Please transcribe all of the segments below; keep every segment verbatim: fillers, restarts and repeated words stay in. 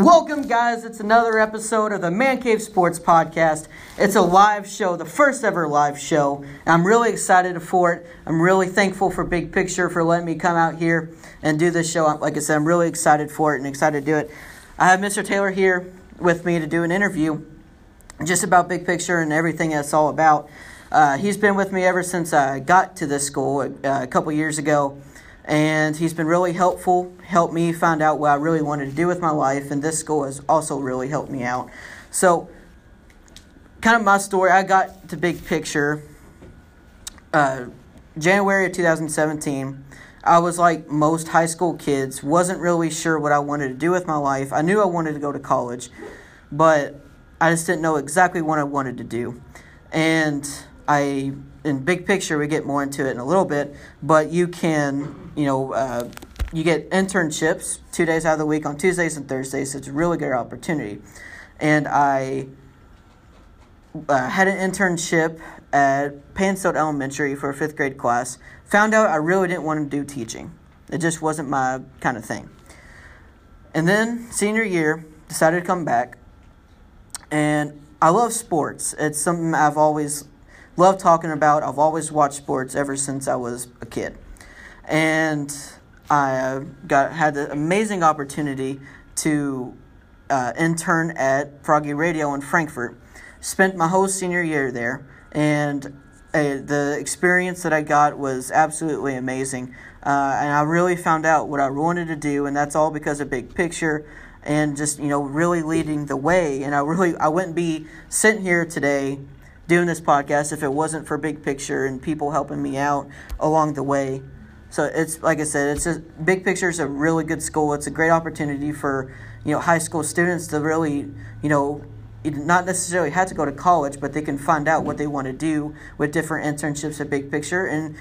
Welcome, guys. It's another episode of the Man Cave Sports Podcast. It's a live show, the first ever live show, and I'm really excited for it. I'm really thankful for Big Picture for letting me come out here and do this show. Like I said, I'm really excited for it and excited to do it. I have Mister Taylor here with me to do an interview just about Big Picture and everything that's all about. Uh, he's been with me ever since I got to this school a, a couple years ago. And he's been really helpful, helped me find out what I really wanted to do with my life. And this school has also really helped me out. So kind of my story, I got to Big Picture uh, January of two thousand seventeen. I was like most high school kids, wasn't really sure what I wanted to do with my life. I knew I wanted to go to college, but I just didn't know exactly what I wanted to do. And I... In Big Picture, we get more into it in a little bit, but you can, you know, uh, you get internships two days out of the week on Tuesdays and Thursdays. So it's a really good opportunity. And I uh, had an internship at Panstow Elementary for a fifth grade class. Found out I really didn't want to do teaching. It just wasn't my kind of thing. And then senior year, decided to come back. And I love sports. It's something I've always love talking about. I've always watched sports ever since I was a kid. And I got had the amazing opportunity to uh, intern at Froggy Radio in Frankfurt. Spent my whole senior year there. And uh, the experience that I got was absolutely amazing. Uh, and I really found out what I wanted to do. And that's all because of Big Picture and just, you know, really leading the way. And I really I wouldn't be sitting here today doing this podcast if it wasn't for Big Picture and people helping me out along the way. So it's like I said, it's a, Big Picture is a really good school. It's a great opportunity for, you know, high school students to really, you know, not necessarily have to go to college, but they can find out what they want to do with different internships at Big Picture. And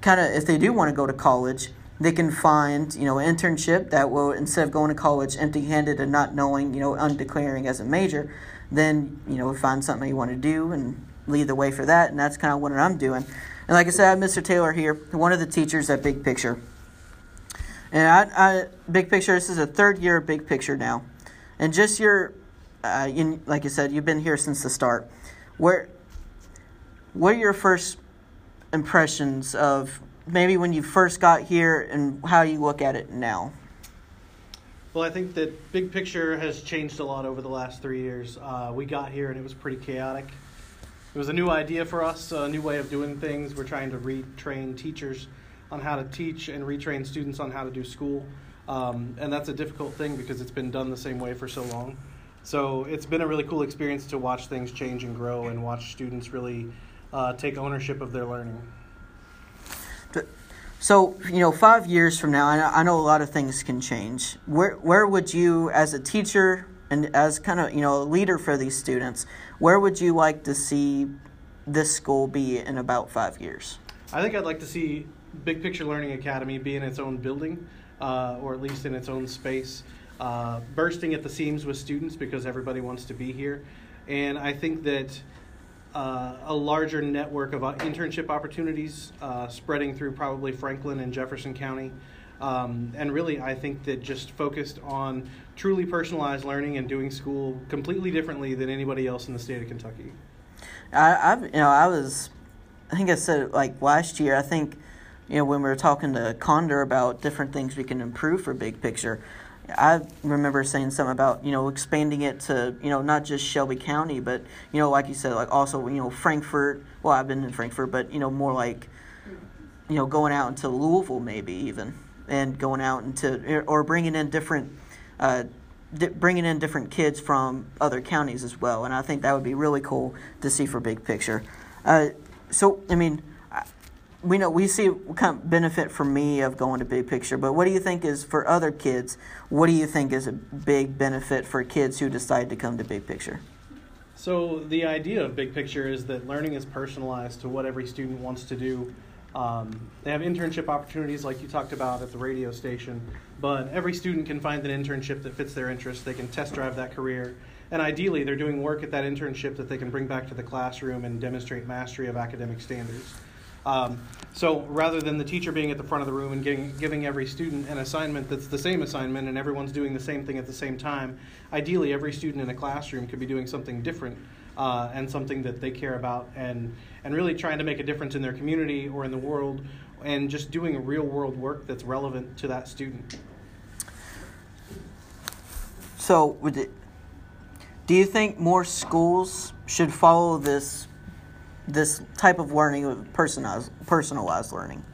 kind of if they do want to go to college, they can find, you know, an internship that will, instead of going to college empty-handed and not knowing, you know, undeclaring as a major, then, you know, find something you want to do and lead the way for that, and that's kind of what I'm doing. And like I said, I have Mister Taylor here, one of the teachers at Big Picture. And I, I Big Picture, this is the third year of Big Picture now. And just your, uh, you, like I said, you've been here since the start. Where, what are your first impressions of maybe when you first got here and how you look at it now? Well, I think that Big Picture has changed a lot over the last three years. Uh, we got here and it was pretty chaotic. It was a new idea for us, a new way of doing things. We're trying to retrain teachers on how to teach and retrain students on how to do school. Um, and that's a difficult thing because it's been done the same way for so long. So it's been a really cool experience to watch things change and grow and watch students really uh, take ownership of their learning. So, you know, five years from now, I know a lot of things can change. Where where would you, as a teacher and as kind of, you know, a leader for these students, where would you like to see this school be in about five years? I think I'd like to see Big Picture Learning Academy be in its own building, uh, or at least in its own space, uh, bursting at the seams with students because everybody wants to be here. And I think that Uh, a larger network of internship opportunities uh, spreading through probably Franklin and Jefferson County. Um, and really, I think that just focused on truly personalized learning and doing school completely differently than anybody else in the state of Kentucky. I, I you know, I was, I think I said it like last year, I think, you know, when we were talking to Condor about different things we can improve for Big Picture, I remember saying something about, you know, expanding it to, you know, not just Shelby County, but, you know, like you said, like also, you know, Frankfurt. Well, I've been in Frankfurt, but, you know, more like, you know, going out into Louisville maybe even, and going out into, or bringing in different, uh, di- bringing in different kids from other counties as well. And I think that would be really cool to see for Big Picture. Uh, so, I mean, we know we see what kind of benefit for me of going to Big Picture, but what do you think is for other kids? What do you think is a big benefit for kids who decide to come to Big Picture? So the idea of Big Picture is that learning is personalized to what every student wants to do. Um, they have internship opportunities like you talked about at the radio station, but every student can find an internship that fits their interests. They can test drive that career. And ideally, they're doing work at that internship that they can bring back to the classroom and demonstrate mastery of academic standards. Um, so rather than the teacher being at the front of the room and getting, giving every student an assignment that's the same assignment and everyone's doing the same thing at the same time, ideally every student in a classroom could be doing something different uh, and something that they care about, and, and really trying to make a difference in their community or in the world, and just doing real world work that's relevant to that student. So would it, do you think more schools should follow this this type of learning, of personalized, personalized learning?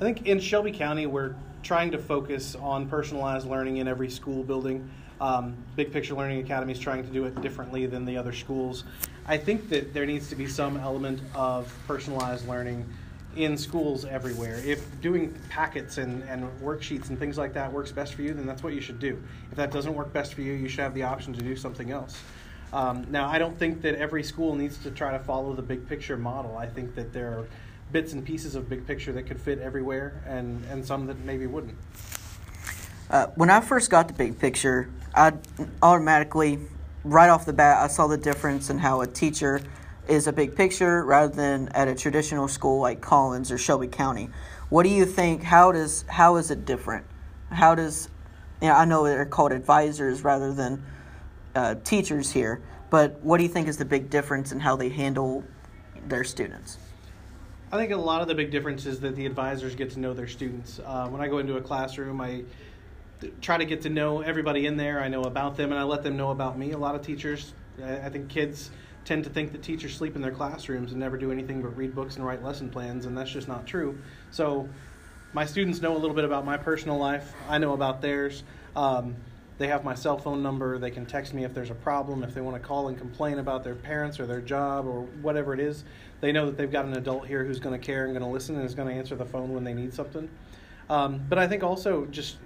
I think in Shelby County, we're trying to focus on personalized learning in every school building. Um, Big Picture Learning Academy is trying to do it differently than the other schools. I think that there needs to be some element of personalized learning in schools everywhere. If doing packets and, and worksheets and things like that works best for you, then that's what you should do. If that doesn't work best for you, you should have the option to do something else. Um, now, I don't think that every school needs to try to follow the Big Picture model. I think that there are bits and pieces of Big Picture that could fit everywhere, and, and some that maybe wouldn't. Uh, when I first got to Big Picture, I automatically, right off the bat, I saw the difference in how a teacher is a Big Picture rather than at a traditional school like Collins or Shelby County. What do you think? How does how is it different? How does, you know, I know they're called advisors rather than uh, teachers here, but what do you think is the big difference in how they handle their students? I think a lot of the big difference is that the advisors get to know their students. Uh, when I go into a classroom, I try to get to know everybody in there. I know about them, and I let them know about me. A lot of teachers, I think kids tend to think that teachers sleep in their classrooms and never do anything but read books and write lesson plans, and that's just not true. So my students know a little bit about my personal life. I know about theirs. Um, they have my cell phone number. They can text me if there's a problem, if they want to call and complain about their parents or their job or whatever it is. They know that they've got an adult here who's going to care and going to listen and is going to answer the phone when they need something. Um, but I think also just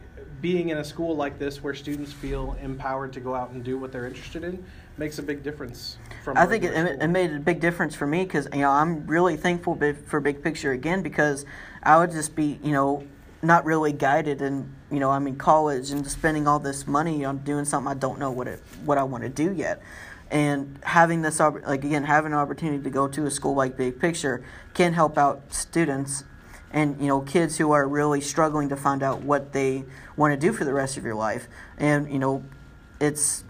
being in a school like this where students feel empowered to go out and do what they're interested in makes a big difference. From I think it, it made a big difference for me because, you know, I'm really thankful for Big Picture again, because I would just be, you know, not really guided, and, you know, I'm in college and spending all this money on doing something I don't know what it what I want to do yet. And having this, like, again, having an opportunity to go to a school like Big Picture can help out students and, you know, kids who are really struggling to find out what they want to do for the rest of your life. And, you know, it's,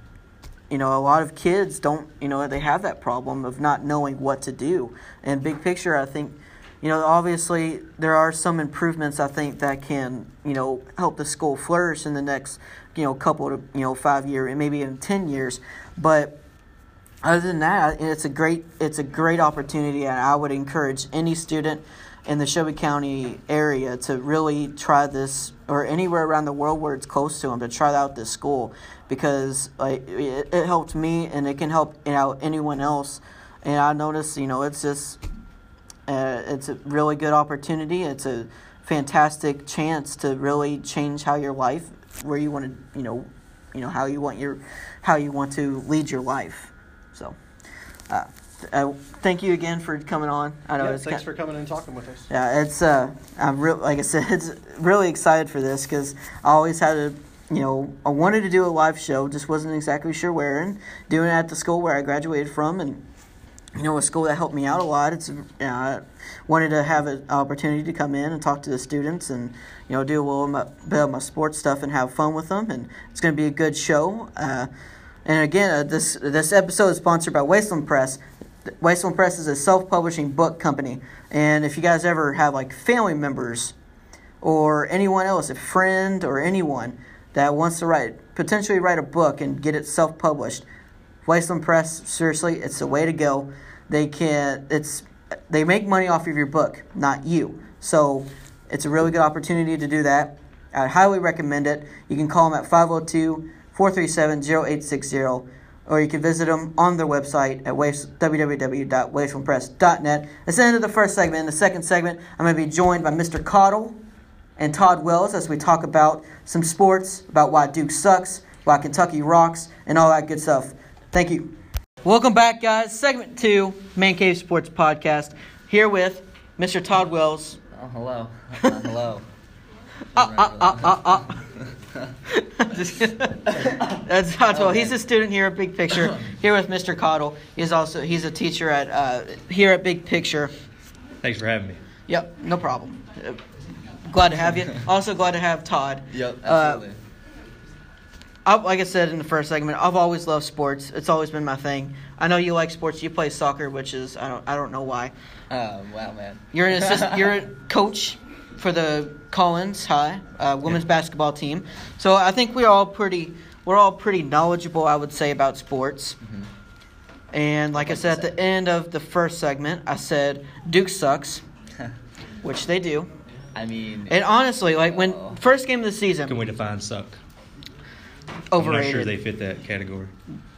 you know, a lot of kids don't, you know, they have that problem of not knowing what to do. And Big Picture, I think, you know, obviously there are some improvements, I think, that can, you know, help the school flourish in the next, you know, couple to, you know, five year and maybe even ten years. But other than that, it's a great, it's a great opportunity, and I would encourage any student in the Shelby County area to really try this, or anywhere around the world where it's close to them, to try out this school, because like it, it helped me, and it can help, you know, anyone else. And I noticed, you know, it's just uh, it's a really good opportunity. It's a fantastic chance to really change how your life, where you want to, you know, you know how you want your, how you want to lead your life. So. Uh, Uh, thank you again for coming on. I know yeah, it's thanks kind of, for coming and talking with us. Yeah, it's uh, I'm real. Like I said, it's really excited for this, because I always had a, you know, I wanted to do a live show, just wasn't exactly sure where, and doing it at the school where I graduated from, and you know, a school that helped me out a lot. It's, you know, I wanted to have an opportunity to come in and talk to the students, and you know, do a little my, bit of my sports stuff and have fun with them, and it's going to be a good show. Uh, and again, uh, this this episode is sponsored by Wasteland Press. Wasteland Press is a self-publishing book company, and if you guys ever have like family members or anyone else, a friend or anyone that wants to write, potentially write a book and get it self-published, Wasteland Press, seriously, it's the way to go. They can, it's, they make money off of your book, not you. So it's a really good opportunity to do that. I highly recommend it. You can call them at five oh two, four three seven, oh eight six oh. Or you can visit them on their website at w w w dot wasteland press dot net. That's the end of the first segment. In the second segment, I'm going to be joined by Mister Cottle and Todd Wells as we talk about some sports, about why Duke sucks, why Kentucky rocks, and all that good stuff. Thank you. Welcome back, guys. Segment two, Man Cave Sports Podcast. Here with Mister Todd Wells. Oh, hello. Uh, hello. Ah, ah, ah, ah, ah. That's Cottle. Okay. He's a student here at Big Picture. Here with Mister Cottle. He's also he's a teacher at uh, here at Big Picture. Thanks for having me. Yep, no problem. Uh, glad to have you. Also glad to have Todd. Yep, absolutely. Uh, I, like I said in the first segment, I've always loved sports. It's always been my thing. I know you like sports. You play soccer, which is I don't I don't know why. Oh wow, man! You're an assist, you're a coach for the Collins High uh, women's yeah. basketball team. So I think we're all pretty we're all pretty knowledgeable, I would say, about sports. Mm-hmm. And like I said at the end of the first segment, I said Duke sucks, which they do. I mean, and honestly, like when first game of the season, can we define suck? Overrated. I'm not sure they fit that category.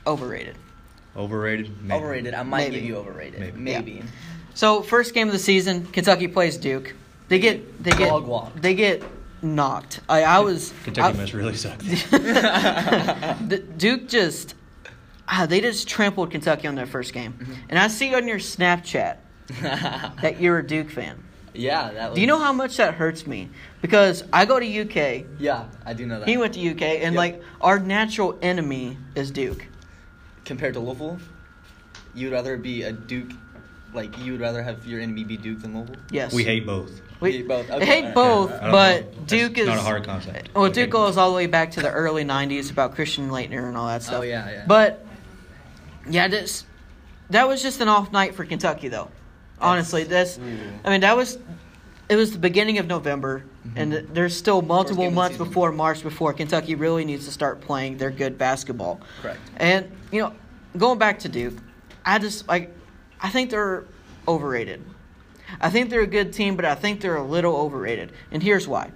Overrated. Overrated? Maybe. Overrated. I might Maybe. give you overrated. Maybe. Maybe. Yeah. So, first game of the season, Kentucky plays Duke. They get they get they get knocked. I, I was Kentucky I, must really suck. Duke just ah, they just trampled Kentucky on their first game. Mm-hmm. And I see on your Snapchat that you're a Duke fan. Yeah, that was... Do you know how much that hurts me? Because I go to U K. Yeah, I do know that. He went to U K, and, yep. like, our natural enemy is Duke. Compared to Louisville, you'd rather be a Duke... Like, you'd rather have your enemy be Duke than Louisville? Yes. We hate both. We, we hate both, okay. hate both yeah, but know. Duke That's is... not a hard concept. Well, Duke goes all the way back to the early nineties about Christian Laettner and all that stuff. Oh, yeah, yeah. But, yeah, this, that was just an off night for Kentucky, though. Honestly, that's. I mean, that was. It was the beginning of November, mm-hmm. and there's still multiple months before March before Kentucky really needs to start playing their good basketball. Correct. And you know, going back to Duke, I just like. I think they're overrated. I think they're a good team, but I think they're a little overrated. And here's why.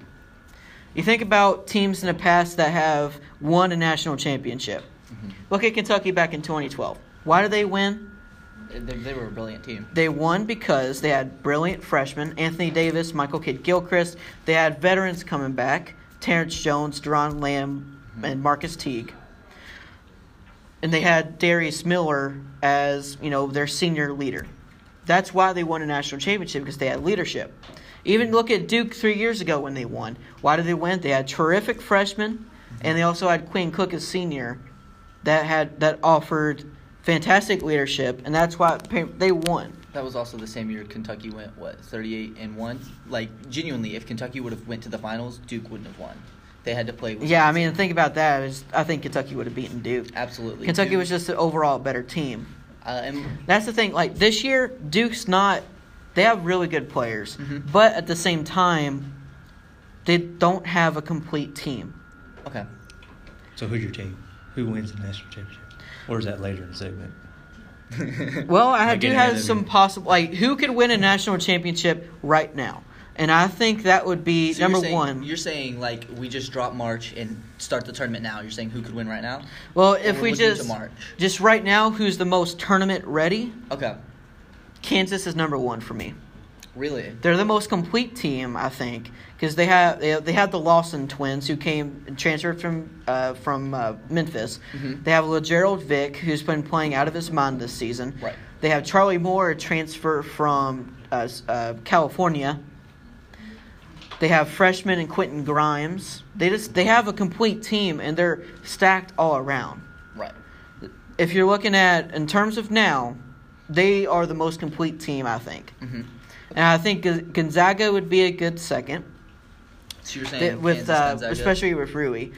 You think about teams in the past that have won a national championship. Mm-hmm. Look at Kentucky back in twenty twelve. Why did they win? They were a brilliant team. They won because they had brilliant freshmen, Anthony Davis, Michael Kidd-Gilchrist. They had veterans coming back, Terrence Jones, Deron Lamb, mm-hmm. and Marcus Teague. And they had Darius Miller as, you know, their senior leader. That's why they won a national championship, because they had leadership. Even look at Duke three years ago when they won. Why did they win? They had terrific freshmen, mm-hmm. and they also had Quinn Cook as senior that had that offered – fantastic leadership, and that's why they won. That was also the same year Kentucky went, what, thirty-eight and one? Like, genuinely, if Kentucky would have went to the finals, Duke wouldn't have won. They had to play Wisconsin. Yeah, I mean, think about that. Is, I think Kentucky would have beaten Duke. Absolutely. Kentucky Duke. was just an overall better team. Uh, and that's the thing. Like, this year, Duke's not – they have really good players. Mm-hmm. But at the same time, they don't have a complete team. Okay. So who's your team? Who wins the national championship? Or is that later in the segment? Well, I like do have some possible... Like, who could win a national championship right now? And I think that would be so number you're saying, one. You're saying, like, we just drop March and start the tournament now. You're saying who could win right now? Well, if we just... March. Just right now, who's the most tournament ready? Okay. Kansas is number one for me. Really? They're the most complete team, I think, because they have they, they have the Lawson twins who came transferred from uh, from uh, Memphis. Mm-hmm. They have LeGerald Vick, who's been playing out of his mind this season. Right. They have Charlie Moore, a transfer from uh, uh, California. They have freshman and Quentin Grimes. They just they have a complete team, and they're stacked all around. Right. If you're looking at in terms of now, they are the most complete team, I think. Mm-hmm. And I think Gonzaga would be a good second. So you're saying with Kansas, uh, especially with Rui.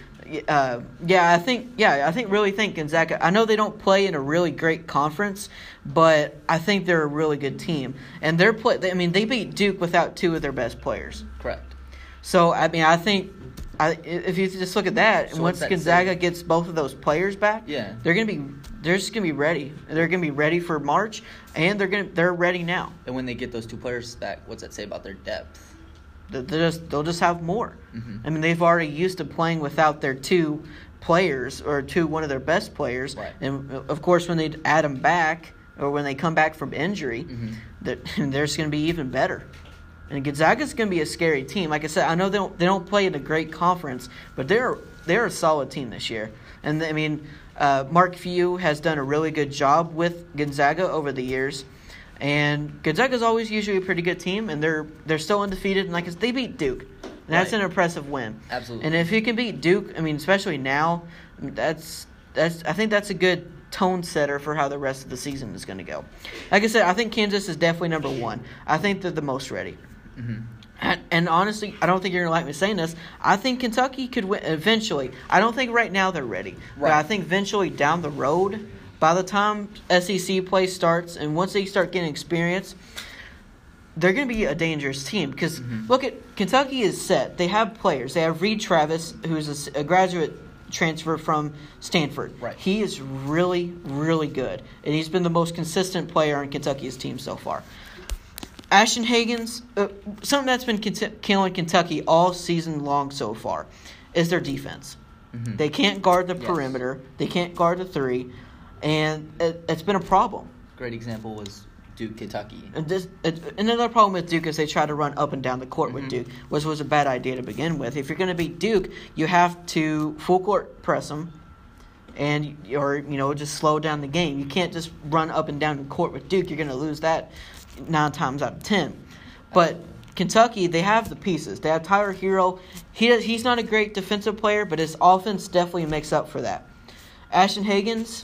Uh, yeah, I think. Yeah, I think. Really think Gonzaga. I know they don't play in a really great conference, but I think they're a really good team. And they're play. They, I mean, they beat Duke without two of their best players. Correct. So I mean, I think. I, if you just look at that, so once that Gonzaga say? gets both of those players back, yeah. they're gonna be they're just gonna be ready. They're gonna be ready for March, and they're gonna they're ready now. And when they get those two players back, what's that say about their depth? They're just, they'll just have more. Mm-hmm. I mean, they've already used to playing without their two players or two one of their best players, right. and of course when they add them back or when they come back from injury, mm-hmm. they're, they're just gonna be even better. And Gonzaga's going to be a scary team. Like I said, I know they don't they don't play in a great conference, but they're they're a solid team this year. And I mean, uh, Mark Few has done a really good job with Gonzaga over the years. And Gonzaga's always usually a pretty good team, and they're they're still undefeated. And like I said, they beat Duke, and that's right. an impressive win. Absolutely. And if you can beat Duke, I mean, especially now, that's that's I think that's a good tone setter for how the rest of the season is going to go. Like I said, I think Kansas is definitely number one. I think they're the most ready. Mm-hmm. And, and honestly, I don't think you're going to like me saying this. I think Kentucky could win eventually. I don't think right now they're ready. Right. But I think eventually down the road, by the time S E C play starts and once they start getting experience, they're going to be a dangerous team. Because mm-hmm. look at – Kentucky is set. They have players. They have Reed Travis, who's a, a graduate – transfer from Stanford. Right. He is really, really good. And he's been the most consistent player in Kentucky's team so far. Ashton Hagans, uh, something that's been con- killing Kentucky all season long so far is their defense. Mm-hmm. They can't guard the yes. perimeter. They can't guard the three. And it, it's been a problem. Great example was Duke, Kentucky. And this, it, another problem with Duke is they try to run up and down the court mm-hmm. with Duke, which was a bad idea to begin with. If you're going to beat Duke, you have to full court press them, and or you know just slow down the game. You can't just run up and down the court with Duke. You're going to lose that nine times out of ten. But Kentucky, they have the pieces. They have Tyler Herro. He does, he's not a great defensive player, but his offense definitely makes up for that. Ashton Hagans.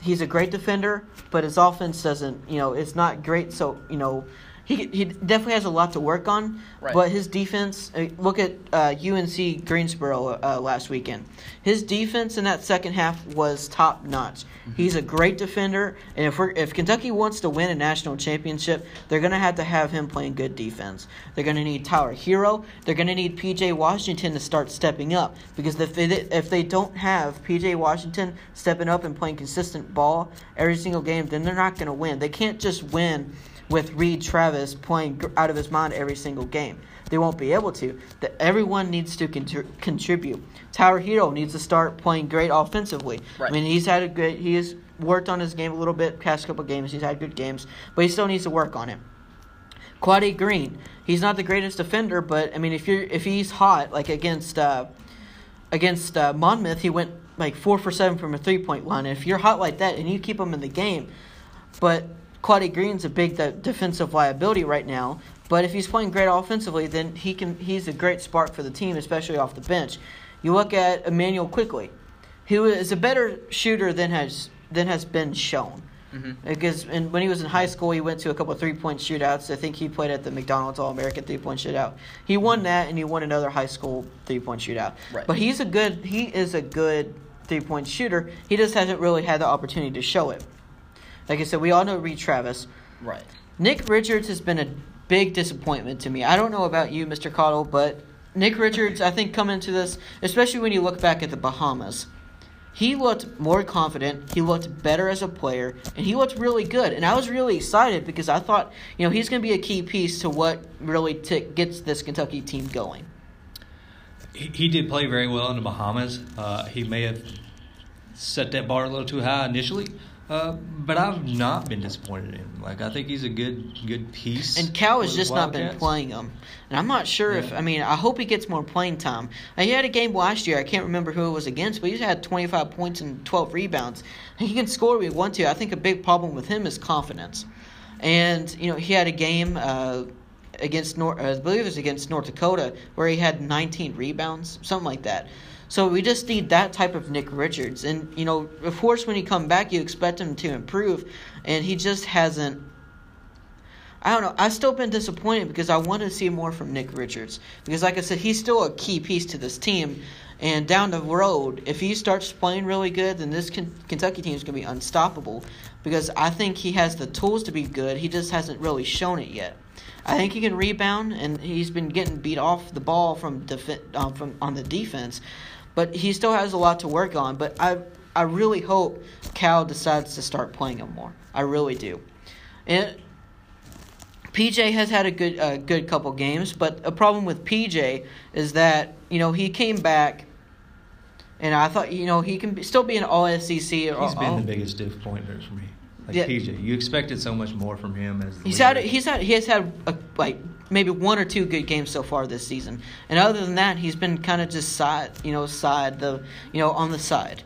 He's a great defender, but his offense doesn't, you know, it's not great. So, you know, he he definitely has a lot to work on. Right. But his defense, look at uh, U N C Greensboro uh, last weekend. His defense in that second half was top notch. Mm-hmm. He's a great defender, and if we're, if Kentucky wants to win a national championship, they're going to have to have him playing good defense. They're going to need Tyler Herro. They're going to need P J. Washington to start stepping up, because if they, if they don't have P J. Washington stepping up and playing consistent ball every single game, then they're not going to win. They can't just win with Reed Travis playing out of his mind every single game. They won't be able to. That everyone needs to contri- contribute. Tyler Herro needs to start playing great offensively. Right. I mean, he's had a good. He has worked on his game a little bit. Past couple games, he's had good games, but he still needs to work on it. Quade Green, he's not the greatest defender, but I mean, if you're if he's hot, like against uh, against uh, Monmouth, he went like four for seven from a three point line. And if you're hot like that and you keep him in the game, but Quade Green's a big de- defensive liability right now, but if he's playing great offensively, then he can. He's a great spark for the team, especially off the bench. You look at Emmanuel Quickley, who is a better shooter than has than has been shown. Mm-hmm. Because and when he was in high school, he went to a couple of three-point shootouts. I think he played at the McDonald's All-American three-point shootout. He won that, and he won another high school three-point shootout. Right. But he's a good. He is a good three-point shooter. He just hasn't really had the opportunity to show it. Like I said, we all know Reed Travis. Right. Nick Richards has been a big disappointment to me. I don't know about you, Mister Cottle, but Nick Richards, I think, coming into this, especially when you look back at the Bahamas, he looked more confident, he looked better as a player, and he looked really good. And I was really excited because I thought, you know, he's going to be a key piece to what really t- gets this Kentucky team going. He, he did play very well in the Bahamas. Uh, he may have set that bar a little too high initially. Uh, but I've not been disappointed in him. Like, I think he's a good good piece. And Cal has just not been playing him. And I'm not sure yeah. if – I mean, I hope he gets more playing time. Now, he had a game last year. I can't remember who it was against, but he's had twenty-five points and twelve rebounds. He can score if he wants to. I think a big problem with him is confidence. And, you know, he had a game uh, against – North. I believe it was against North Dakota where he had nineteen rebounds, something like that. So we just need that type of Nick Richards. And, you know, of course, when he come back, you expect him to improve. And he just hasn't – I don't know. I've still been disappointed because I want to see more from Nick Richards. Because, like I said, he's still a key piece to this team. And down the road, if he starts playing really good, then this Kentucky team is going to be unstoppable. Because I think he has the tools to be good. He just hasn't really shown it yet. I think he can rebound, and he's been getting beat off the ball from, def- uh, from on the defense. But he still has a lot to work on. But I I really hope Cal decides to start playing him more. I really do. And P J has had a good a good couple games. But a problem with P J is that, you know, he came back. And I thought, you know, he can be, still be an all S E C. He's all, been the biggest disappointment for me. Like, yeah. P J, you expected so much more from him. As the he's leader. had, he's had, he has had, a, like, maybe one or two good games so far this season. And other than that, he's been kind of just side, you know, side the, you know, on the side.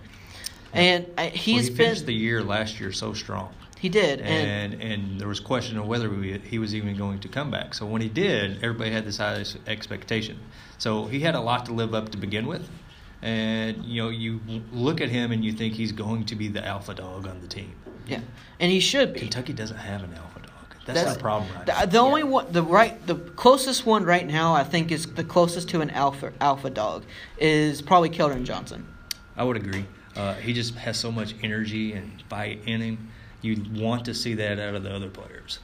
And he's well, he been finished the year last year so strong. He did, and and, and there was question of whether we, he was even going to come back. So when he did, everybody had this high expectation. So he had a lot to live up to begin with. And, you know, you look at him and you think he's going to be the alpha dog on the team. Yeah, and he should be. Kentucky doesn't have an alpha dog. That's, that's the problem. Right? The, the only yeah. one, the right, the closest one right now, I think, is the closest to an alpha alpha dog is probably Keldon Johnson. I would agree. Uh, he just has so much energy and fight in him. You want to see that out of the other players.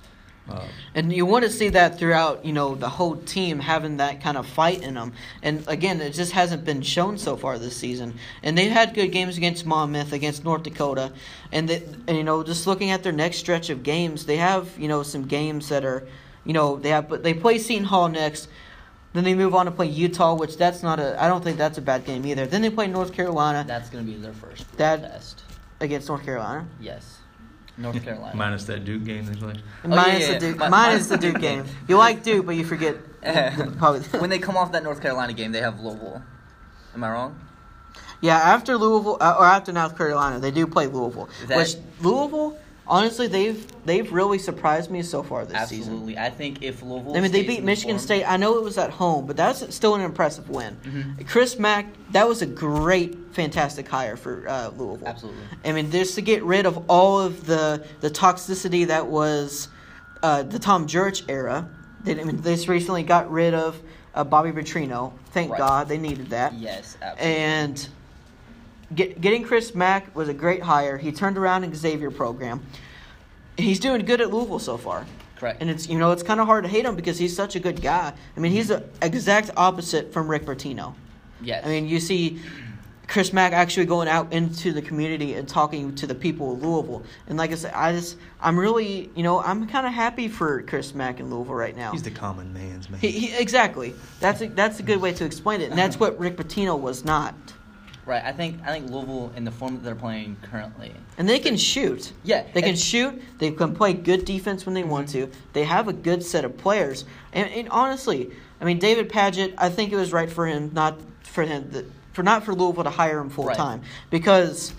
Um, and you want to see that throughout, you know, the whole team having that kind of fight in them. And, again, it just hasn't been shown so far this season. And they've had good games against Monmouth, against North Dakota. And, they, and, you know, just looking at their next stretch of games, they have, you know, some games that are, you know, they have, but they play Seton Hall next. Then they move on to play Utah, which that's not a – I don't think that's a bad game either. Then they play North Carolina. That's going to be their first that, test. Against North Carolina? Yes. North Carolina. Minus that Duke game they played. Oh, minus yeah, yeah. the Duke, minus, minus the Duke game. You like Duke, but you forget. The, probably. When they come off that North Carolina game, they have Louisville. Am I wrong? Yeah, after Louisville uh, or after North Carolina, they do play Louisville. That, which Louisville, honestly, they've they've really surprised me so far this absolutely. season. Absolutely, I think if Louisville. I mean, they beat Michigan form, State. I know it was at home, but that's still an impressive win. Mm-hmm. Chris Mack, that was a great. Fantastic hire for uh, Louisville. Absolutely. I mean, just to get rid of all of the, the toxicity that was uh, the Tom Jurich era. They, I mean, they just recently got rid of uh, Bobby Petrino. Thank right. God they needed that. Yes, absolutely. And get, getting Chris Mack was a great hire. He turned around an Xavier program. He's doing good at Louisville so far. Correct. And it's you know it's kind of hard to hate him because he's such a good guy. I mean, he's the exact opposite from Rick Pitino. Yes. I mean, you see. Chris Mack actually going out into the community and talking to the people of Louisville. And like I said, I just, I'm really, you know, I'm kind of happy for Chris Mack in Louisville right now. He's the common man's man. He, he, exactly. That's a, that's a good way to explain it. And that's what Rick Pitino was not. Right. I think I think Louisville, in the form that they're playing currently. And they can shoot. Yeah. They can shoot. They can play good defense when they want to. They have a good set of players. And, and honestly, I mean, David Padgett, I think it was right for him, not for him that – For not for Louisville to hire him full right. time because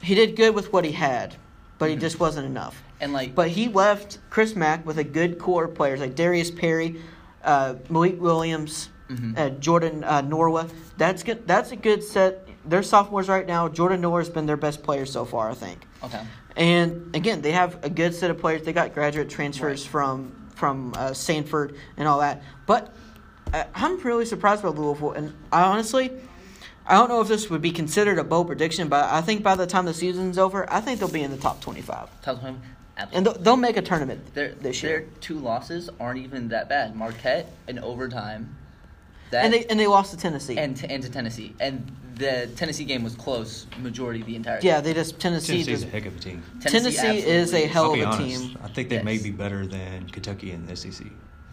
he did good with what he had, but mm-hmm. he just wasn't enough. And like, but he left Chris Mack with a good core of players like Darius Perry, uh, Malik Williams, mm-hmm. uh, Jordan uh, Norwa. That's good. That's a good set. They're sophomores right now. Jordan Norwa has been their best player so far, I think. Okay. And again, they have a good set of players. They got graduate transfers right. from from uh, Sanford and all that, but. I'm really surprised about Louisville, and I honestly, I don't know if this would be considered a bold prediction, but I think by the time the season's over, I think they'll be in the top twenty-five. Top twenty-five, absolutely. And they'll, they'll make a tournament they're, this year. Their two losses aren't even that bad. Marquette in overtime, that, and they and they lost to Tennessee, and to, and to Tennessee, and the Tennessee game was close majority of the entire. Yeah, game. they just Tennessee. Tennessee's just, a heck of a team. Tennessee, Tennessee is a hell I'll of a honest, team. I think they yes. may be better than Kentucky in the S E C.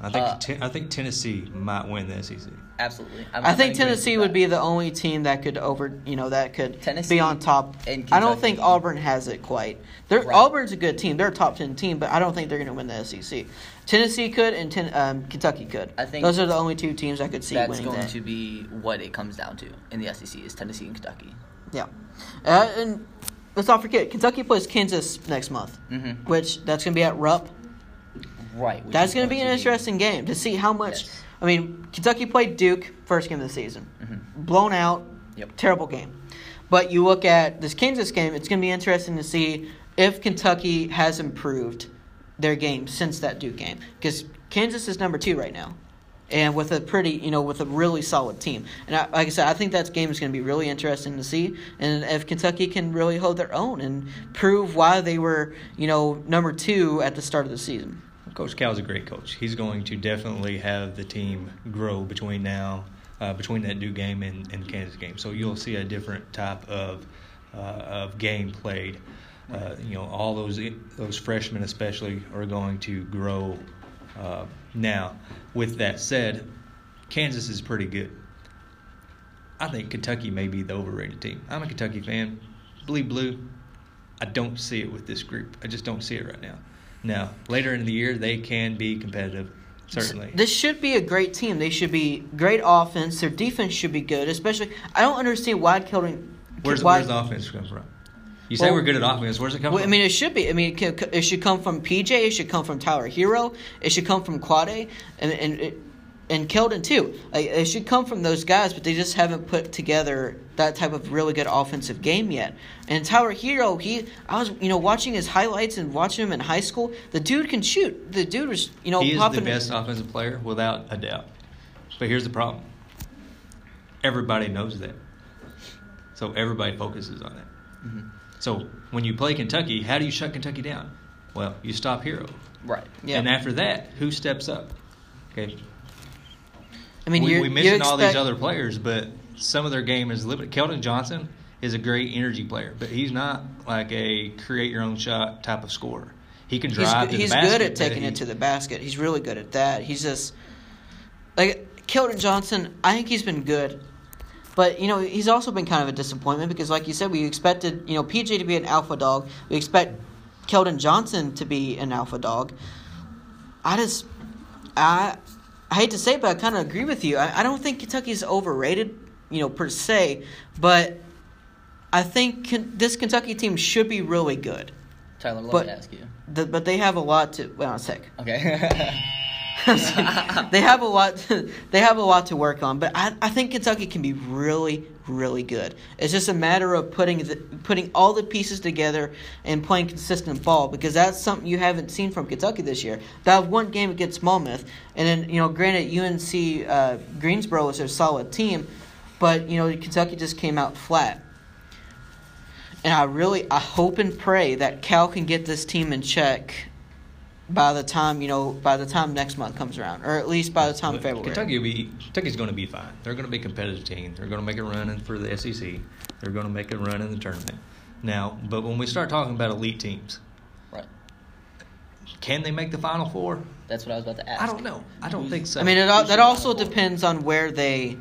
I think uh, ten, I think Tennessee might win the S E C. Absolutely, I'm I think Tennessee would be the only team that could over you know that could Tennessee be on top. And I don't think Auburn has it quite. Right. Auburn's a good team; they're a top ten team, but I don't think they're going to win the S E C. Tennessee could and ten, um, Kentucky could. I think those are the only two teams I could see winning that. That's going to be what it comes down to in the S E C is Tennessee and Kentucky. Yeah, uh, and let's not forget Kentucky plays Kansas next month, mm-hmm. which that's going to be at Rupp. Right. That's going to be an interesting game to see how much. Yes. I mean, Kentucky played Duke first game of the season, mm-hmm. blown out, yep. terrible game. But you look at this Kansas game; it's going to be interesting to see if Kentucky has improved their game since that Duke game because Kansas is number two right now, and with a pretty, you know, with a really solid team. And I, like I said, I think that game is going to be really interesting to see, and if Kentucky can really hold their own and prove why they were, you know, number two at the start of the season. Coach Cal's a great coach. He's going to definitely have the team grow between now, uh, between that Duke game and, and Kansas game. So you'll see a different type of uh, of game played. Uh, you know, all those those freshmen especially are going to grow uh, now. With that said, Kansas is pretty good. I think Kentucky may be the overrated team. I'm a Kentucky fan. Bleed blue. I don't see it with this group. I just don't see it right now. No. Later in the year, they can be competitive, certainly. This should be a great team. They should be great offense. Their defense should be good, especially – I don't understand why Keldon – Where's the offense come from? You say well, we're good at offense. Where's it come well, from? I mean, it should be. I mean, it, it should come from P J. It should come from Tyler Herro. It should come from Quade. And, and it, and Keldon too. Like, it should come from those guys, but they just haven't put together that type of really good offensive game yet. And Tyler Herro, he I was you know watching his highlights and watching him in high school. The dude can shoot. The dude was you know he is popping the best in. offensive player without a doubt. But here's the problem. Everybody knows that. So everybody focuses on that. Mm-hmm. So when you play Kentucky, how do you shut Kentucky down? Well, you stop Herro. Right. Yeah. And after that, who steps up? Okay. I mean, we, we mentioned expect- all these other players, but some of their game is limited. Keldon Johnson is a great energy player, but he's not like a create-your-own-shot type of scorer. He can drive he's, to he's the basket. He's good at taking he, it to the basket. He's really good at that. He's just – like Keldon Johnson, I think he's been good. But, you know, he's also been kind of a disappointment because, like you said, we expected, you know, P J to be an alpha dog. We expect Keldon Johnson to be an alpha dog. I just – I – I hate to say it, but I kind of agree with you. I, I don't think Kentucky's overrated, you know, per se, but I think can, this Kentucky team should be really good. Tyler, let but, me ask you. The, but they have a lot to. Well, a sec. Okay. They have a lot. To, they have a lot to work on, but I, I think Kentucky can be really, really good. It's just a matter of putting the, putting all the pieces together and playing consistent ball, because that's something you haven't seen from Kentucky this year. They have one game against Monmouth, and then you know, granted, U N C uh, Greensboro is a solid team, but you know, Kentucky just came out flat. And I really, I hope and pray that Cal can get this team in check by the time, you know, by the time next month comes around, or at least by the time Look, February. Kentucky will be, Kentucky's going to be fine. They're going to be a competitive team. They're going to make a run in for the S E C. They're going to make a run in the tournament. Now, but when we start talking about elite teams, right? Can they make the Final Four? That's what I was about to ask. I don't know. I don't think so. I mean, it all, that also depends on where they.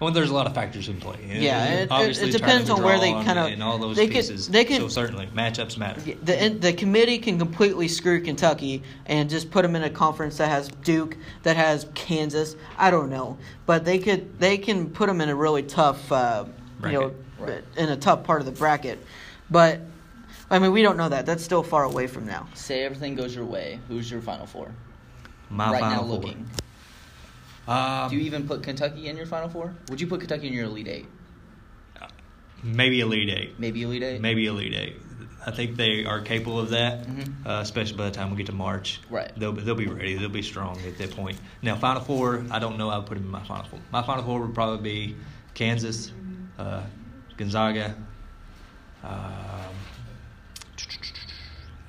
Well, there's a lot of factors in play. And yeah, it, obviously it depends on where they kind of and all those they pieces. Could, they could, so certainly, matchups matter. The the committee can completely screw Kentucky and just put them in a conference that has Duke, that has Kansas. I don't know, but they could they can put them in a really tough, uh, you know, right. in a tough part of the bracket. But I mean, we don't know that. That's still far away from now. Say everything goes your way. Who's your Final Four? My right Final now, Four. looking. Um, Do you even put Kentucky in your Final Four? Would you put Kentucky in your Elite Eight? Maybe Elite Eight. Maybe Elite Eight? Maybe Elite Eight. I think they are capable of that, mm-hmm. uh, especially by the time we get to March. Right. They'll, they'll be ready. They'll be strong at that point. Now, Final Four, I don't know I would put them in my Final Four. My Final Four would probably be Kansas, uh, Gonzaga. Um,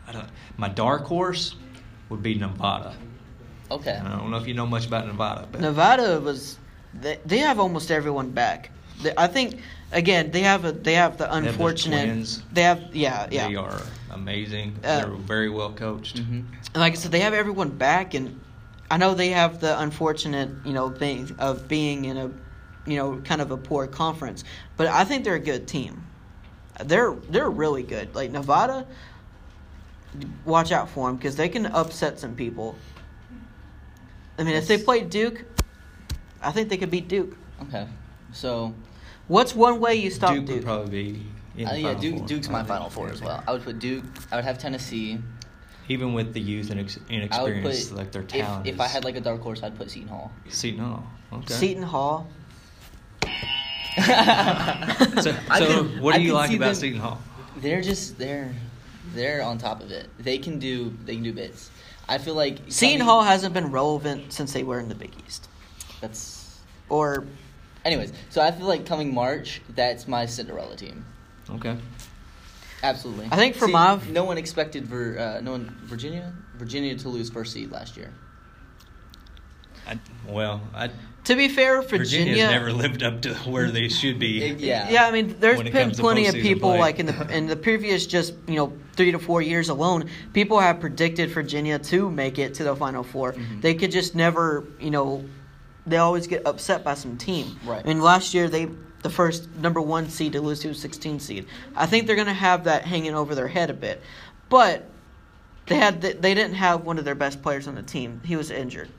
I don't, my dark horse would be Nevada. Okay. I don't know if you know much about Nevada. But. Nevada was they, – they have almost everyone back. They, I think, again, they have a, they have the unfortunate – They have twins. They have – yeah, yeah. They are amazing. Uh, They're very well coached. Mm-hmm. And like I said, they have everyone back, and I know they have the unfortunate, you know, thing of being in a, you know, kind of a poor conference. But I think they're a good team. They're they're really good. Like Nevada, watch out for them because they can upset some people. I mean, if they play Duke, I think they could beat Duke. Okay. So, what's one way you stop Duke? Duke would probably be in uh, the yeah, final Duke, four. Duke's my Final Four as well. I would put Duke. I would have Tennessee. Even with the youth and ex- inexperience, put, like their talent. If, is... if I had like a dark horse, I'd put Seton Hall. Seton Hall. Okay. Seton Hall. so, so could, what do I you like about them, Seton Hall? They're just they're they're on top of it. They can do they can do bits. I feel like Seton Hall hasn't been relevant since they were in the Big East. That's or, anyways. So I feel like coming March, that's my Cinderella team. Okay. Absolutely. I think for See, my no one expected Vir, uh, no one Virginia Virginia to lose first seed last year. I, well, I. To be fair, Virginia Virginia's never lived up to where they should be. Yeah, yeah. I mean, there's been plenty of people play. like in the in the previous just you know three to four years alone, people have predicted Virginia to make it to the Final Four. Mm-hmm. They could just never, you know, they always get upset by some team. Right. I mean, last year they the first number one seed to lose to a sixteen seed. I think they're gonna have that hanging over their head a bit, but they had the, they didn't have one of their best players on the team. He was injured.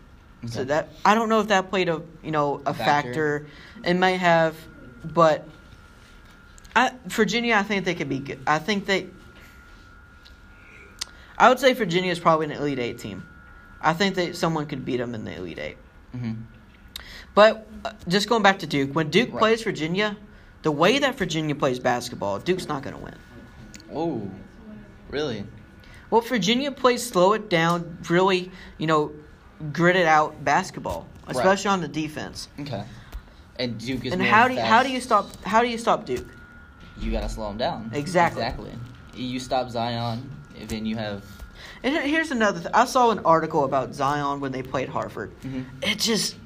Okay. So that I don't know if that played a you know a factor. factor. It might have, but I Virginia I think they could be good. I think they I would say Virginia is probably an Elite Eight team. I think that someone could beat them in the Elite Eight. Mm-hmm. But just going back to Duke, when Duke right. plays Virginia, the way that Virginia plays basketball, Duke's not going to win. Oh, really? Well, Virginia plays slow it down, really, you know, gritted out basketball, especially right. on the defense. Okay. And Duke is. And how do you, how do you stop how do you stop Duke? You gotta slow them down. Exactly. Exactly. You stop Zion, and then you have. And here's another thing. I saw an article about Zion when they played Harvard. Mm-hmm. It just,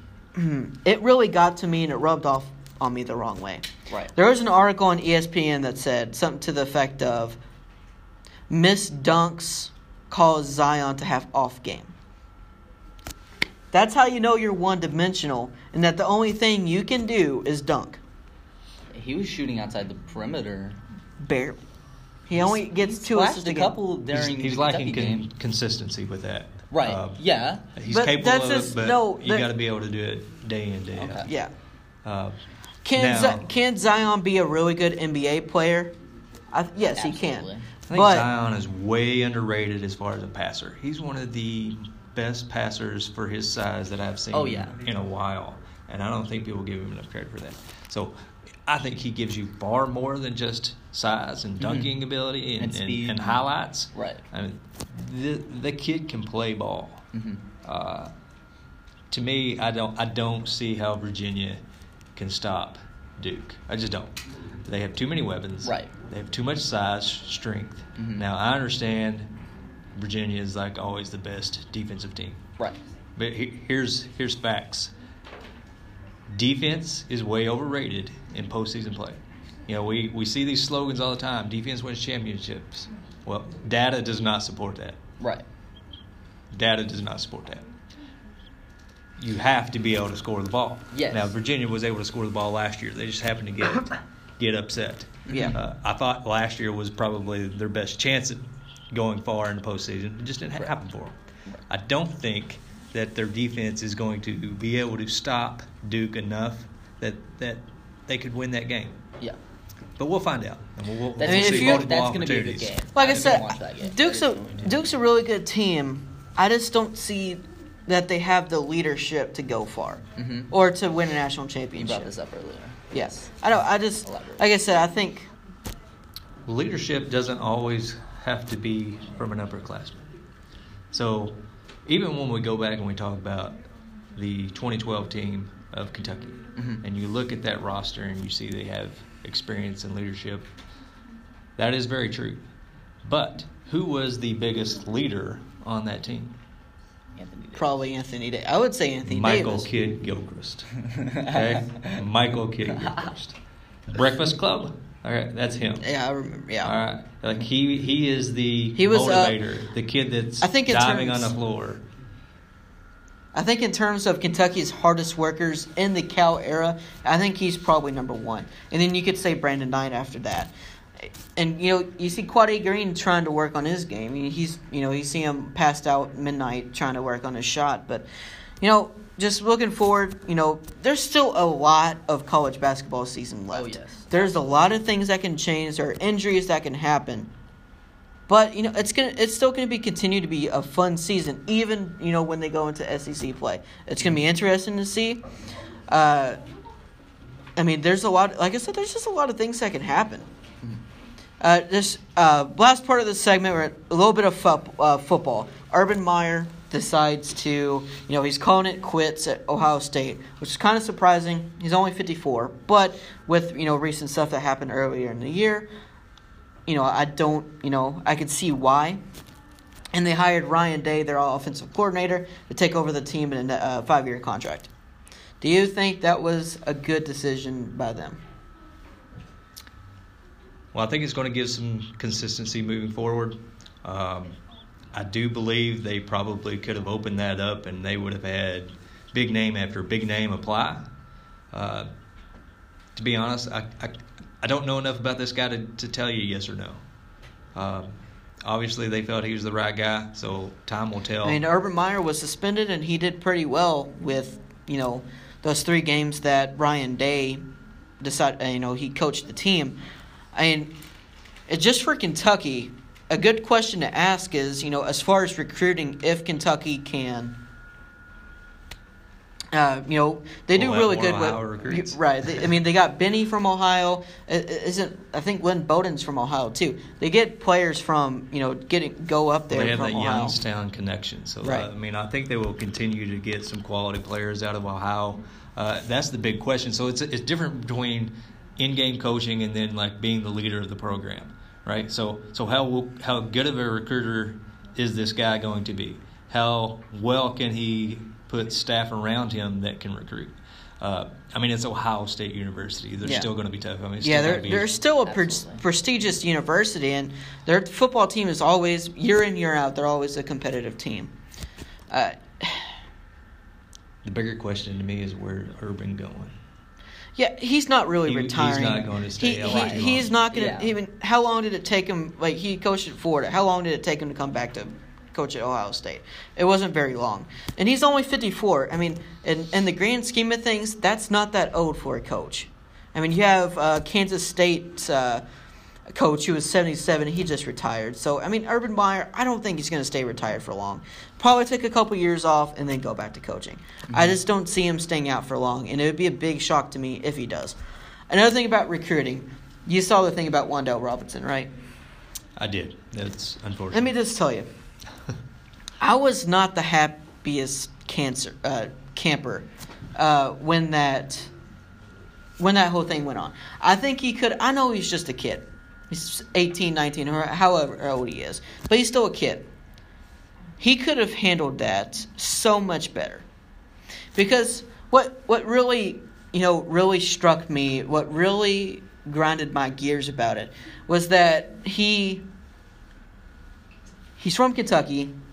it really got to me, and it rubbed off on me the wrong way. Right. There was an article on E S P N that said something to the effect of, "Miss dunks cause Zion to have off game." That's how you know you're one-dimensional, and that the only thing you can do is dunk. He was shooting outside the perimeter. Barely. He he's, only gets two assists a couple during He's, he's the lacking con- consistency with that. Right, um, yeah. He's but capable that's of just, it, but no, you got to be able to do it day in, day okay. out. Yeah. Uh, can, now, Z- can Zion be a really good N B A player? I, yes, absolutely. He can. I think but, Zion is way underrated as far as a passer. He's one of the best passers for his size that I've seen oh, yeah. in a while, and I don't think people give him enough credit for that. So I think he gives you far more than just size and dunking mm-hmm. ability and, and, speed. and, and highlights. Right. I mean, the, the kid can play ball. Mm-hmm. Uh, to me, I don't I don't see how Virginia can stop Duke. I just don't. They have too many weapons. Right. They have too much size, strength. Mm-hmm. Now, I understand Virginia is like always the best defensive team. Right. But he, here's here's facts. Defense is way overrated in postseason play. You know, we, we see these slogans all the time. Defense wins championships. Well, data does not support that. Right. Data does not support that. You have to be able to score the ball. Yes. Now, Virginia was able to score the ball last year. They just happened to get get upset. Yeah. Uh, I thought last year was probably their best chance at going far in the postseason. It just didn't right. happen for them. Right. I don't think that their defense is going to be able to stop Duke enough that that they could win that game. Yeah. But we'll find out. And we'll, we'll, that's we'll see multiple that's opportunities. Be a good game. Like I, I said, Duke's a, Duke's a really good team. I just don't see that they have the leadership to go far mm-hmm. or to win a national championship. You brought this up earlier. Yes. Yeah. I don't. I just, elaborate. Like I said, I think. Leadership doesn't always have to be from an upperclassman. So even when we go back and we talk about the twenty twelve team of Kentucky, mm-hmm. and you look at that roster and you see they have experience and leadership, that is very true. But who was the biggest leader on that team? Anthony Davis. Probably Anthony Davis. I would say Anthony Michael Davis. Kidd Gilchrist. Okay? Michael Kidd Gilchrist. Breakfast Club. All right, that's him. Yeah, I remember. Yeah. All right, like he he is the he was, motivator, uh, the kid that's I think diving terms, on the floor. I think in terms of Kentucky's hardest workers in the Cal era, I think he's probably number one. And then you could say Brandon Knight after that. And you know, you see Quade Green trying to work on his game. He's you know you see him passed out midnight trying to work on his shot, but you know. Just looking forward, you know, there's still a lot of college basketball season left. Oh, yes. There's a lot of things that can change. There are injuries that can happen. But, you know, it's gonna, it's still going to be continue to be a fun season, even, you know, when they go into S E C play. It's going to be interesting to see. Uh, I mean, there's a lot – like I said, there's just a lot of things that can happen. Uh, this uh, last part of this segment, we're at a little bit of fu- uh, football. Urban Meyer – decides to, you know, he's calling it quits at Ohio State, which is kind of surprising. He's only fifty-four, but with, you know, recent stuff that happened earlier in the year, you know, I don't, you know, I could see why. And they hired Ryan Day, their offensive coordinator, to take over the team in a five-year contract. Do you think that was a good decision by them? Well, I think it's going to give some consistency moving forward. Um, I do believe they probably could have opened that up and they would have had big name after big name apply. Uh, to be honest, I, I I don't know enough about this guy to, to tell you yes or no. Uh, obviously, they felt he was the right guy, so time will tell. I mean, Urban Meyer was suspended and he did pretty well with, you know, those three games that Ryan Day decided, you know, he coached the team. I mean, it's just for Kentucky. A good question to ask is, you know, as far as recruiting, if Kentucky can Uh, you know, they do well, really good with – right. They, I mean, they got Benny from Ohio. Isn't I think Lynn Bowden's from Ohio too. They get players from, you know, getting go up there from Ohio. They have that Ohio. Youngstown connection. So, right. uh, I mean, I think they will continue to get some quality players out of Ohio. Uh, that's the big question. So it's it's different between in-game coaching and then, like, being the leader of the program, right? So so how will, how good of a recruiter is this guy going to be? How well can he – put staff around him that can recruit. Uh, I mean, it's Ohio State University. They're yeah. still going to be tough. I mean, it's yeah, they're, they're still a pre- prestigious university, and their football team is always, year in, year out, they're always a competitive team. Uh, the bigger question to me is where Urban going. Yeah, he's not really he, retiring. He's not going to stay he, he, long. He's not going to yeah. even. How long did it take him? Like, he coached at Florida. How long did it take him to come back to coach at Ohio State? It wasn't very long. And he's only fifty-four. I mean, in, in the grand scheme of things, that's not that old for a coach. I mean, you have uh, Kansas State's uh, coach who was seventy-seven. He just retired. So, I mean, Urban Meyer, I don't think he's going to stay retired for long. Probably take a couple years off and then go back to coaching. Mm-hmm. I just don't see him staying out for long, and it would be a big shock to me if he does. Another thing about recruiting, you saw the thing about Wandell Robinson, right? I did. That's unfortunate. Let me just tell you. I was not the happiest cancer uh, camper uh, when that when that whole thing went on. I think he could – I know he's just a kid. He's eighteen, nineteen, or however old he is. But he's still a kid. He could have handled that so much better. Because what what really, you know, really struck me, what really grinded my gears about it, was that he he's from Kentucky –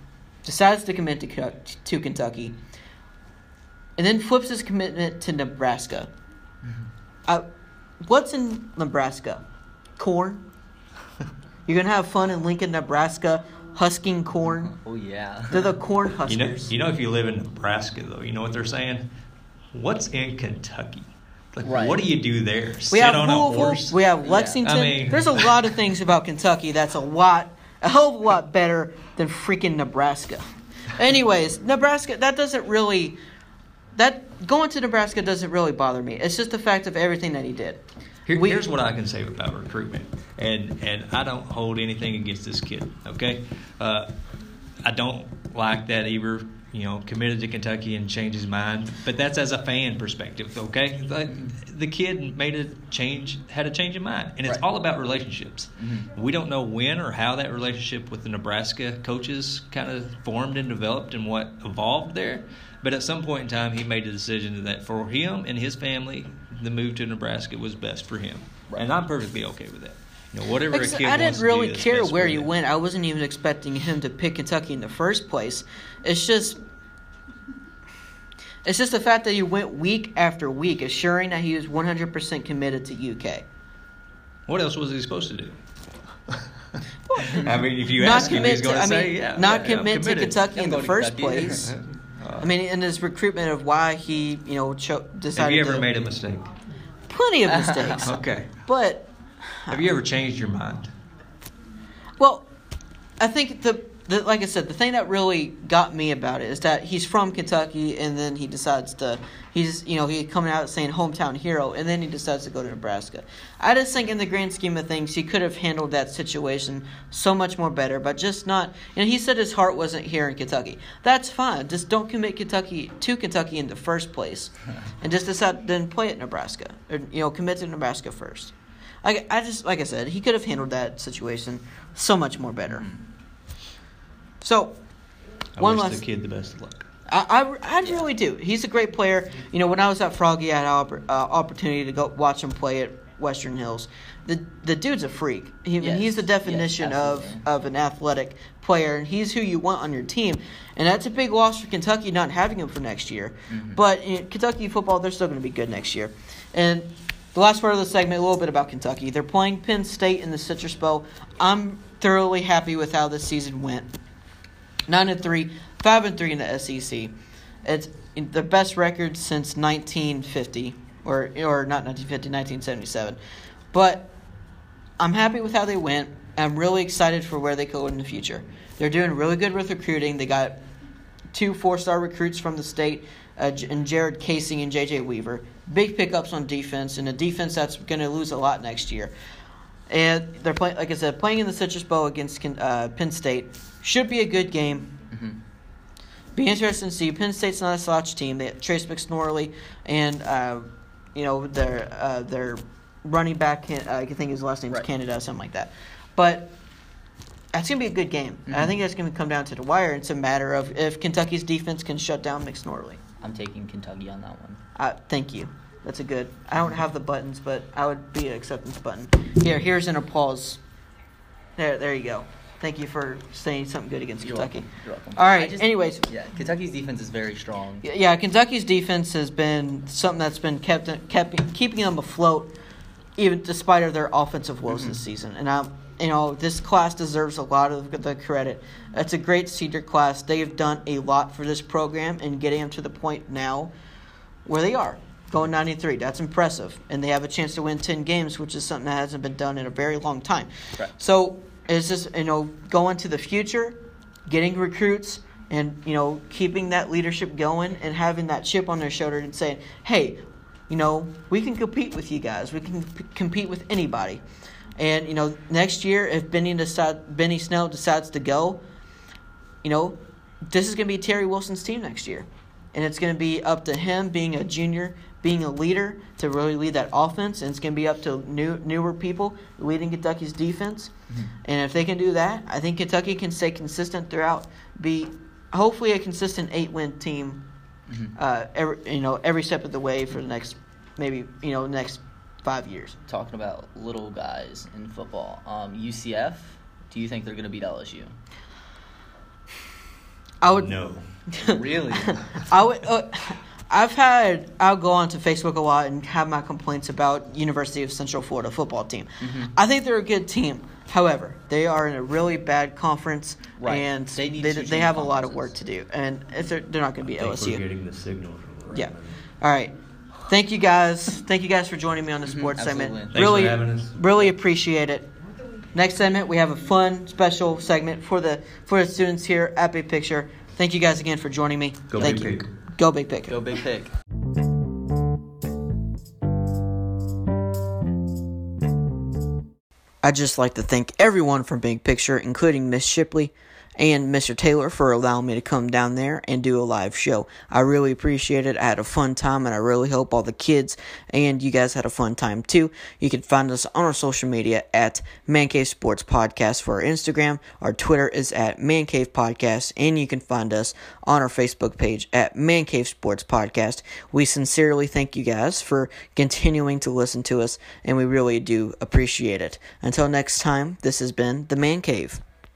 decides to commit to, to Kentucky, and then flips his commitment to Nebraska. Mm-hmm. Uh, what's in Nebraska? Corn? You're going to have fun in Lincoln, Nebraska, husking corn? Oh, yeah. They're the corn huskers. You know, you know if you live in Nebraska, though, you know what they're saying? What's in Kentucky? Like, right. What do you do there? We Sit have on Louisville, a horse? We have Lexington. Yeah. I mean, there's a lot of things about Kentucky that's a lot A hell of a lot better than freaking Nebraska. Anyways, Nebraska, that doesn't really – that going to Nebraska doesn't really bother me. It's just the fact of everything that he did. Here, we, here's what I can say about recruitment, and, and I don't hold anything against this kid, okay? Uh, I don't like that either. You know, committed to Kentucky and changed his mind. But that's as a fan perspective, okay? Like, the kid made a change, had a change of mind. And it's right. all about relationships. Mm-hmm. We don't know when or how that relationship with the Nebraska coaches kind of formed and developed and what evolved there. But at some point in time, he made the decision that for him and his family, the move to Nebraska was best for him. Right. And I'm perfectly okay with that. You know, whatever like, a kid I didn't really care where you went. I wasn't even expecting him to pick Kentucky in the first place. It's just, it's just the fact that he went week after week, assuring that he was one hundred percent committed to U K. What else was he supposed to do? I mean, if you ask him, he's going to, to say, I mean, yeah, not yeah, commit to Kentucky in the first place. uh, I mean, in his recruitment of why he, you know, cho- decided. Have you ever to, made a mistake? Plenty of mistakes. Okay, but. Have you ever changed your mind? Well, I think, the, the like I said, the thing that really got me about it is that he's from Kentucky, and then he decides to – he's, you know, he coming out saying hometown hero, and then he decides to go to Nebraska. I just think in the grand scheme of things, he could have handled that situation so much more better, but just not – and he said his heart wasn't here in Kentucky. That's fine. Just don't commit Kentucky to Kentucky in the first place and just decide then play at Nebraska or, you know, commit to Nebraska first. I, I just, like I said, he could have handled that situation so much more better. So, I one wish last, the kid the best of luck. I, I, I yeah. really do. He's a great player. You know, when I was at Froggy, I had an uh, opportunity to go watch him play at Western Hills. The the dude's a freak. He, yes. He's the definition yes, of, of an athletic player, and he's who you want on your team. And that's a big loss for Kentucky not having him for next year. Mm-hmm. But in Kentucky football, they're still going to be good next year. And the last part of the segment, a little bit about Kentucky. They're playing Penn State in the Citrus Bowl. I'm thoroughly happy with how this season went. Nine and three, five and three in the S E C. It's the best record since nineteen fifty, or or not nineteen fifty, nineteen seventy-seven. But I'm happy with how they went. I'm really excited for where they go in the future. They're doing really good with recruiting. They got two four-star recruits from the state. uh, and Jared Casey and J J Weaver. Big pickups on defense, and a defense that's going to lose a lot next year. And they're playing, like I said, playing in the Citrus Bowl against uh, Penn State. Should be a good game. Mm-hmm. Be interesting to see. Penn State's not a slouch team. They have Trace McSorley and uh, you know their uh, their running back. Uh, I think his last name is right. Canada, something like that. But that's going to be a good game. Mm-hmm. I think that's going to come down to the wire. It's a matter of if Kentucky's defense can shut down McSorley. I'm taking Kentucky on that one. Uh, thank you. That's a good. I don't have the buttons, but I would be an acceptance button. Here, here's an applause. There, there you go. Thank you for saying something good against You're Kentucky. Welcome. You're welcome. All right. Just, anyways. Yeah, Kentucky's defense is very strong. Yeah, Kentucky's defense has been something that's been kept, kept keeping them afloat, even despite of their offensive woes mm-hmm. this season. And I'm. You know, this class deserves a lot of the credit. It's a great senior class. They have done a lot for this program and getting them to the point now where they are, going nine and three. That's impressive. And they have a chance to win ten games, which is something that hasn't been done in a very long time. Right. So it's just, you know, going to the future, getting recruits, and, you know, keeping that leadership going and having that chip on their shoulder and saying, hey, you know, we can compete with you guys. We can p- compete with anybody. And, you know, next year, if Benny decide, Benny Snell decides to go, you know, this is going to be Terry Wilson's team next year. And it's going to be up to him, being a junior, being a leader, to really lead that offense. And it's going to be up to new, newer people leading Kentucky's defense. Mm-hmm. And if they can do that, I think Kentucky can stay consistent throughout, be hopefully a consistent eight-win team, mm-hmm. uh, every, you know, every step of the way for the next, maybe, you know, next five years. Talking about little guys in football, um, U C F. Do you think they're going to beat L S U? I would no. Really? I would. Uh, I've had. I'll go onto Facebook a lot and have my complaints about University of Central Florida football team. Mm-hmm. I think they're a good team. However, they are in a really bad conference, right. and they need they, they have a lot of work to do. And if they're they're not going to be I think L S U. We're getting the signal from right yeah. Now. All right. Thank you guys. Thank you guys for joining me on the sports mm-hmm, segment. Thanks really, for having us. Really appreciate it. Next segment, we have a fun, special segment for the for the students here at Big Picture. Thank you guys again for joining me. Go Thank Big you. Pick. Go Big Pick. Go Big Pick. I'd just like to thank everyone from Big Picture, including Miss Shipley and Mister Taylor, for allowing me to come down there and do a live show. I really appreciate it. I had a fun time, and I really hope all the kids and you guys had a fun time too. You can find us on our social media at Man Cave Sports Podcast for our Instagram. Our Twitter is at Man Cave Podcast, and you can find us on our Facebook page at Man Cave Sports Podcast. We sincerely thank you guys for continuing to listen to us, and we really do appreciate it. Until next time, this has been the Man Cave.